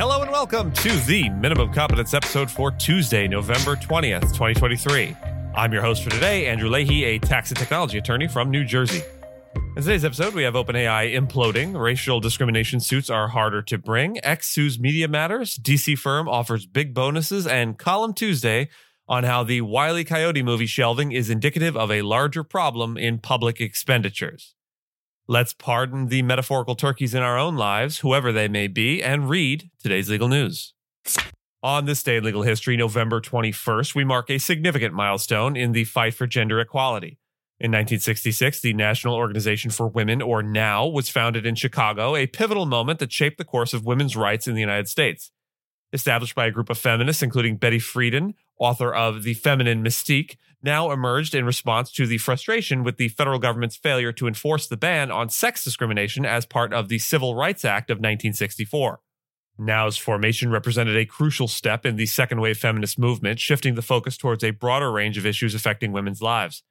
Hello and welcome to the Minimum Competence episode for Tuesday, November 20th, 2023. I'm your host for today, Andrew Leahy, a tax and technology attorney from New Jersey. In today's episode, we have OpenAI imploding, racial discrimination suits are harder to bring, X sues Media Matters, DC firm offers big bonuses, and Column Tuesday on how the Wile E. Coyote movie shelving is indicative of a larger problem in public expenditures. Let's pardon the metaphorical turkeys in our own lives, whoever they may be, and read today's legal news. On this day in legal history, November 21st, we mark a significant milestone in the fight for gender equality. In 1966, the National Organization for Women, or NOW, was founded in Chicago, a pivotal moment that shaped the course of women's rights in the United States. Established by a group of feminists, including Betty Friedan, author of The Feminine Mystique, NOW emerged in response to the frustration with the federal government's failure to enforce the ban on sex discrimination as part of the Civil Rights Act of 1964. NOW's formation represented a crucial step in the second-wave feminist movement, shifting the focus towards a broader range of issues affecting women's lives.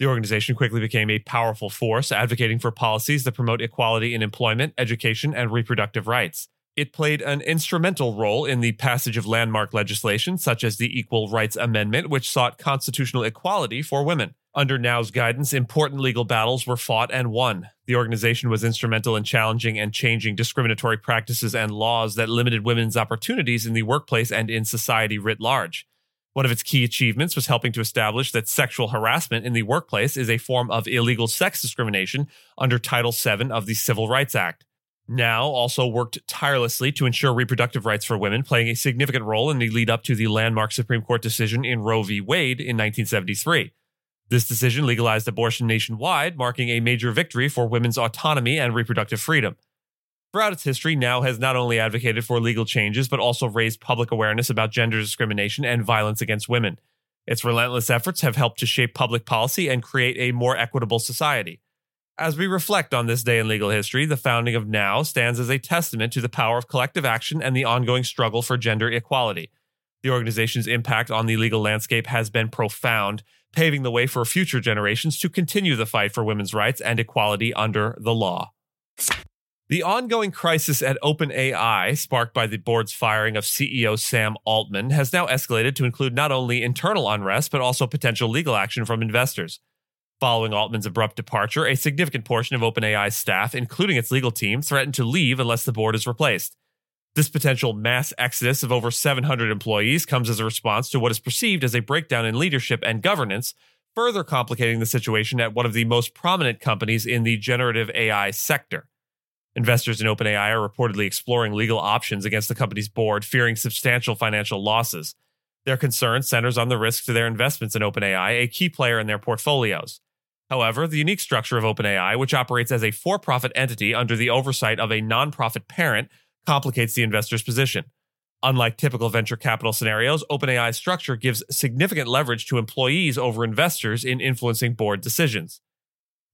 The organization quickly became a powerful force, advocating for policies that promote equality in employment, education, and reproductive rights. It played an instrumental role in the passage of landmark legislation, such as the Equal Rights Amendment, which sought constitutional equality for women. Under NOW's guidance, important legal battles were fought and won. The organization was instrumental in challenging and changing discriminatory practices and laws that limited women's opportunities in the workplace and in society writ large. One of its key achievements was helping to establish that sexual harassment in the workplace is a form of illegal sex discrimination under Title VII of the Civil Rights Act. NOW also worked tirelessly to ensure reproductive rights for women, playing a significant role in the lead-up to the landmark Supreme Court decision in Roe v. Wade in 1973. This decision legalized abortion nationwide, marking a major victory for women's autonomy and reproductive freedom. Throughout its history, NOW has not only advocated for legal changes, but also raised public awareness about gender discrimination and violence against women. Its relentless efforts have helped to shape public policy and create a more equitable society. As we reflect on this day in legal history, the founding of NOW stands as a testament to the power of collective action and the ongoing struggle for gender equality. The organization's impact on the legal landscape has been profound, paving the way for future generations to continue the fight for women's rights and equality under the law. The ongoing crisis at OpenAI, sparked by the board's firing of CEO Sam Altman, has now escalated to include not only internal unrest, but also potential legal action from investors. Following Altman's abrupt departure, a significant portion of OpenAI's staff, including its legal team, threatened to leave unless the board is replaced. This potential mass exodus of over 700 employees comes as a response to what is perceived as a breakdown in leadership and governance, further complicating the situation at one of the most prominent companies in the generative AI sector. Investors in OpenAI are reportedly exploring legal options against the company's board, fearing substantial financial losses. Their concern centers on the risk to their investments in OpenAI, a key player in their portfolios. However, the unique structure of OpenAI, which operates as a for-profit entity under the oversight of a nonprofit parent, complicates the investor's position. Unlike typical venture capital scenarios, OpenAI's structure gives significant leverage to employees over investors in influencing board decisions.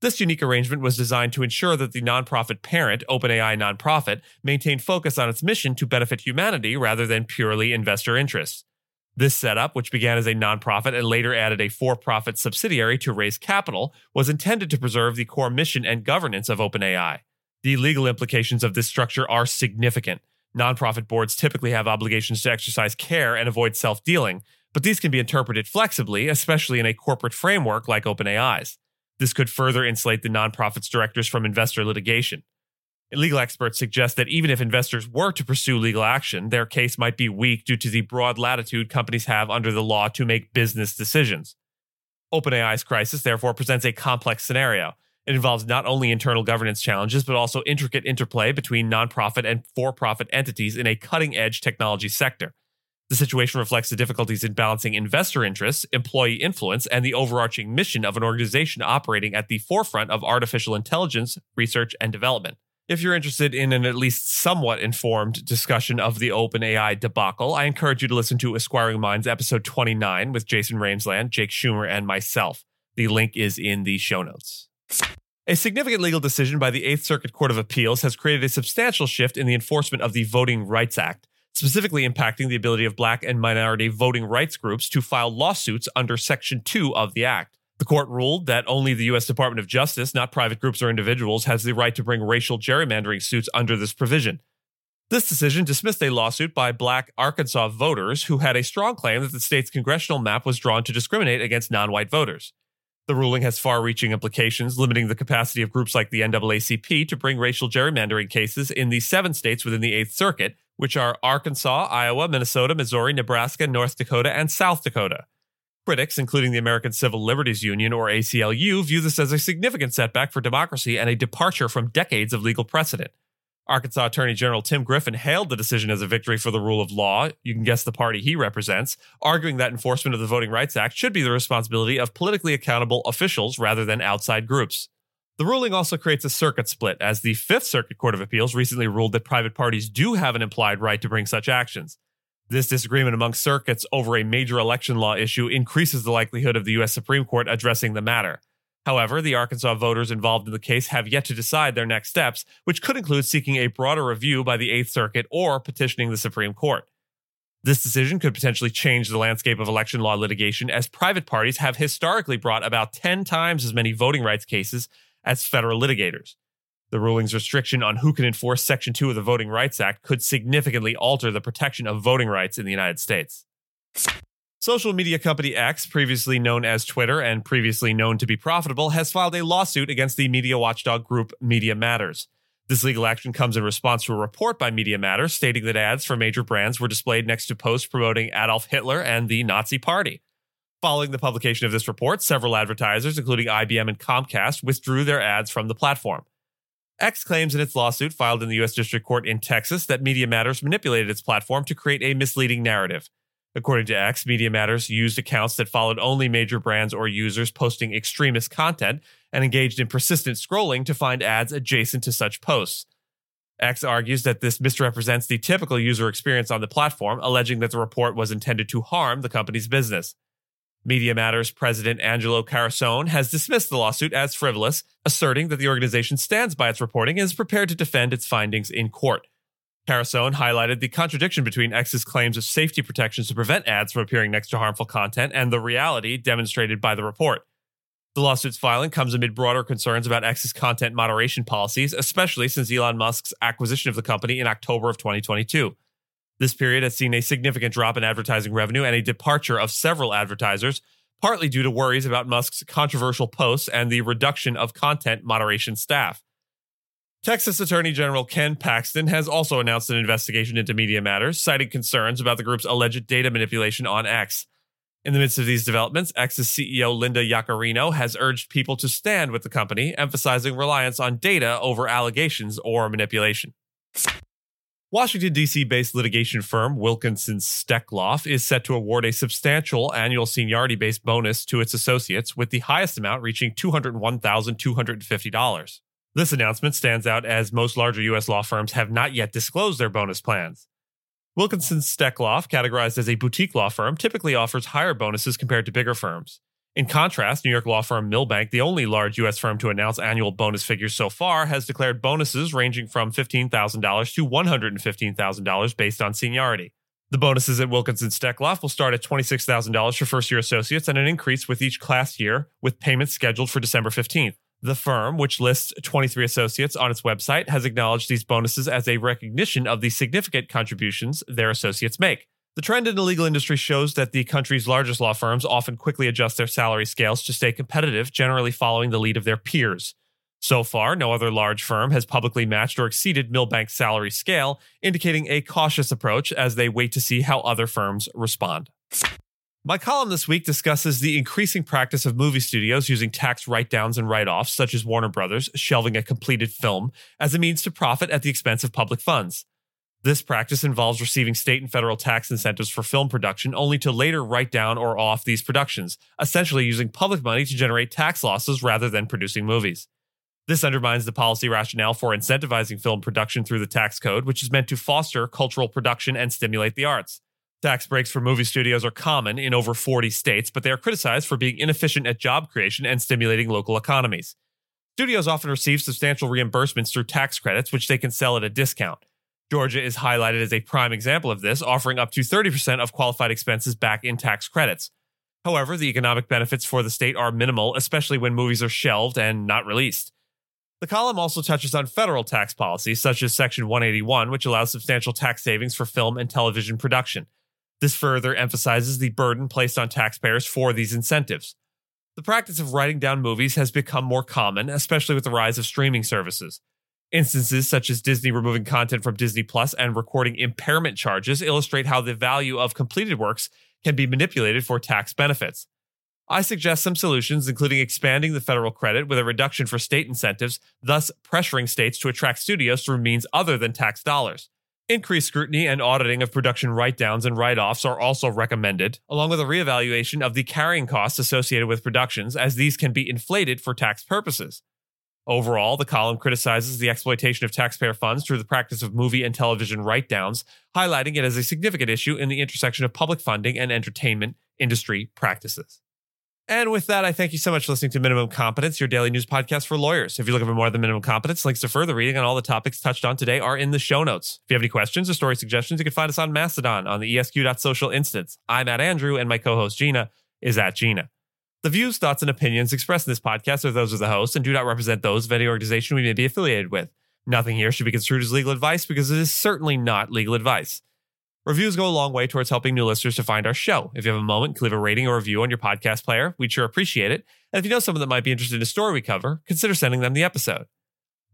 This unique arrangement was designed to ensure that the nonprofit parent, OpenAI Nonprofit, maintained focus on its mission to benefit humanity rather than purely investor interests. This setup, which began as a nonprofit and later added a for-profit subsidiary to raise capital, was intended to preserve the core mission and governance of OpenAI. The legal implications of this structure are significant. Nonprofit boards typically have obligations to exercise care and avoid self-dealing, but these can be interpreted flexibly, especially in a corporate framework like OpenAI's. This could further insulate the nonprofit's directors from investor litigation. Legal experts suggest that even if investors were to pursue legal action, their case might be weak due to the broad latitude companies have under the law to make business decisions. OpenAI's crisis, therefore, presents a complex scenario. It involves not only internal governance challenges, but also intricate interplay between nonprofit and for-profit entities in a cutting-edge technology sector. The situation reflects the difficulties in balancing investor interests, employee influence, and the overarching mission of an organization operating at the forefront of artificial intelligence, research, and development. If you're interested in an at least somewhat informed discussion of the OpenAI debacle, I encourage you to listen to Esquiring Minds episode 29 with Jason Rainsland, Jake Schumer, and myself. The link is in the show notes. A significant legal decision by the Eighth Circuit Court of Appeals has created a substantial shift in the enforcement of the Voting Rights Act, specifically impacting the ability of Black and minority voting rights groups to file lawsuits under Section 2 of the Act. The court ruled that only the U.S. Department of Justice, not private groups or individuals, has the right to bring racial gerrymandering suits under this provision. This decision dismissed a lawsuit by Black Arkansas voters who had a strong claim that the state's congressional map was drawn to discriminate against non-white voters. The ruling has far-reaching implications, limiting the capacity of groups like the NAACP to bring racial gerrymandering cases in the 7 states within the Eighth Circuit, which are Arkansas, Iowa, Minnesota, Missouri, Nebraska, North Dakota, and South Dakota. Critics, including the American Civil Liberties Union, or ACLU, view this as a significant setback for democracy and a departure from decades of legal precedent. Arkansas Attorney General Tim Griffin hailed the decision as a victory for the rule of law, you can guess the party he represents, arguing that enforcement of the Voting Rights Act should be the responsibility of politically accountable officials rather than outside groups. The ruling also creates a circuit split, as the Fifth Circuit Court of Appeals recently ruled that private parties do have an implied right to bring such actions. This disagreement among circuits over a major election law issue increases the likelihood of the U.S. Supreme Court addressing the matter. However, the Arkansas voters involved in the case have yet to decide their next steps, which could include seeking a broader review by the Eighth Circuit or petitioning the Supreme Court. This decision could potentially change the landscape of election law litigation, as private parties have historically brought about 10 times as many voting rights cases as federal litigators. The ruling's restriction on who can enforce Section 2 of the Voting Rights Act could significantly alter the protection of voting rights in the United States. Social media company X, previously known as Twitter and previously known to be profitable, has filed a lawsuit against the media watchdog group Media Matters. This legal action comes in response to a report by Media Matters stating that ads for major brands were displayed next to posts promoting Adolf Hitler and the Nazi Party. Following the publication of this report, several advertisers, including IBM and Comcast, withdrew their ads from the platform. X claims in its lawsuit filed in the U.S. District Court in Texas that Media Matters manipulated its platform to create a misleading narrative. According to X, Media Matters used accounts that followed only major brands or users posting extremist content and engaged in persistent scrolling to find ads adjacent to such posts. X argues that this misrepresents the typical user experience on the platform, alleging that the report was intended to harm the company's business. Media Matters President Angelo Carusone has dismissed the lawsuit as frivolous, asserting that the organization stands by its reporting and is prepared to defend its findings in court. Carusone highlighted the contradiction between X's claims of safety protections to prevent ads from appearing next to harmful content and the reality demonstrated by the report. The lawsuit's filing comes amid broader concerns about X's content moderation policies, especially since Elon Musk's acquisition of the company in October of 2022. This period has seen a significant drop in advertising revenue and a departure of several advertisers, partly due to worries about Musk's controversial posts and the reduction of content moderation staff. Texas Attorney General Ken Paxton has also announced an investigation into Media Matters, citing concerns about the group's alleged data manipulation on X. In the midst of these developments, X's CEO Linda Yaccarino has urged people to stand with the company, emphasizing reliance on data over allegations or manipulation. Washington, D.C.-based litigation firm Wilkinson Steckloff is set to award a substantial annual seniority-based bonus to its associates, with the highest amount reaching $201,250. This announcement stands out as most larger U.S. law firms have not yet disclosed their bonus plans. Wilkinson Steckloff, categorized as a boutique law firm, typically offers higher bonuses compared to bigger firms. In contrast, New York law firm Milbank, the only large U.S. firm to announce annual bonus figures so far, has declared bonuses ranging from $15,000 to $115,000 based on seniority. The bonuses at Wilkinson Steckloff will start at $26,000 for first-year associates and an increase with each class year, with payments scheduled for December 15th. The firm, which lists 23 associates on its website, has acknowledged these bonuses as a recognition of the significant contributions their associates make. The trend in the legal industry shows that the country's largest law firms often quickly adjust their salary scales to stay competitive, generally following the lead of their peers. So far, no other large firm has publicly matched or exceeded Milbank's salary scale, indicating a cautious approach as they wait to see how other firms respond. My column this week discusses the increasing practice of movie studios using tax write-downs and write-offs, such as Warner Brothers, shelving a completed film, as a means to profit at the expense of public funds. This practice involves receiving state and federal tax incentives for film production, only to later write down or off these productions, essentially using public money to generate tax losses rather than producing movies. This undermines the policy rationale for incentivizing film production through the tax code, which is meant to foster cultural production and stimulate the arts. Tax breaks for movie studios are common in over 40 states, but they are criticized for being inefficient at job creation and stimulating local economies. Studios often receive substantial reimbursements through tax credits, which they can sell at a discount. Georgia is highlighted as a prime example of this, offering up to 30% of qualified expenses back in tax credits. However, the economic benefits for the state are minimal, especially when movies are shelved and not released. The column also touches on federal tax policies, such as Section 181, which allows substantial tax savings for film and television production. This further emphasizes the burden placed on taxpayers for these incentives. The practice of writing down movies has become more common, especially with the rise of streaming services. Instances such as Disney removing content from Disney Plus and recording impairment charges illustrate how the value of completed works can be manipulated for tax benefits. I suggest some solutions, including expanding the federal credit with a reduction for state incentives, thus pressuring states to attract studios through means other than tax dollars. Increased scrutiny and auditing of production write-downs and write-offs are also recommended, along with a reevaluation of the carrying costs associated with productions, as these can be inflated for tax purposes. Overall, the column criticizes the exploitation of taxpayer funds through the practice of movie and television write-downs, highlighting it as a significant issue in the intersection of public funding and entertainment industry practices. And with that, I thank you so much for listening to Minimum Competence, your daily news podcast for lawyers. If you're looking for more than Minimum Competence, links to further reading on all the topics touched on today are in the show notes. If you have any questions or story suggestions, you can find us on Mastodon on the esq.social instance. I'm @Andrew, and my co-host Gina is @Gina. The views, thoughts, and opinions expressed in this podcast are those of the host and do not represent those of any organization we may be affiliated with. Nothing here should be construed as legal advice because it is certainly not legal advice. Reviews go a long way towards helping new listeners to find our show. If you have a moment, leave a rating or review on your podcast player. We'd sure appreciate it. And if you know someone that might be interested in a story we cover, consider sending them the episode.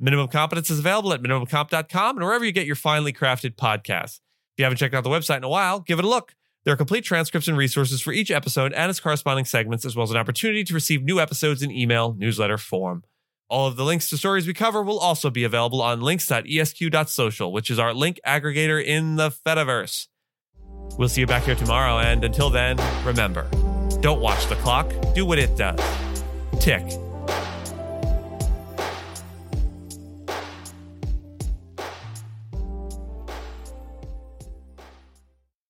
Minimum Competence is available at minimumcomp.com and wherever you get your finely crafted podcasts. If you haven't checked out the website in a while, give it a look. There are complete transcripts and resources for each episode and its corresponding segments, as well as an opportunity to receive new episodes in email newsletter form. All of the links to stories we cover will also be available on links.esq.social, which is our link aggregator in the Fediverse. We'll see you back here tomorrow, and until then, remember, don't watch the clock, do what it does. Tick.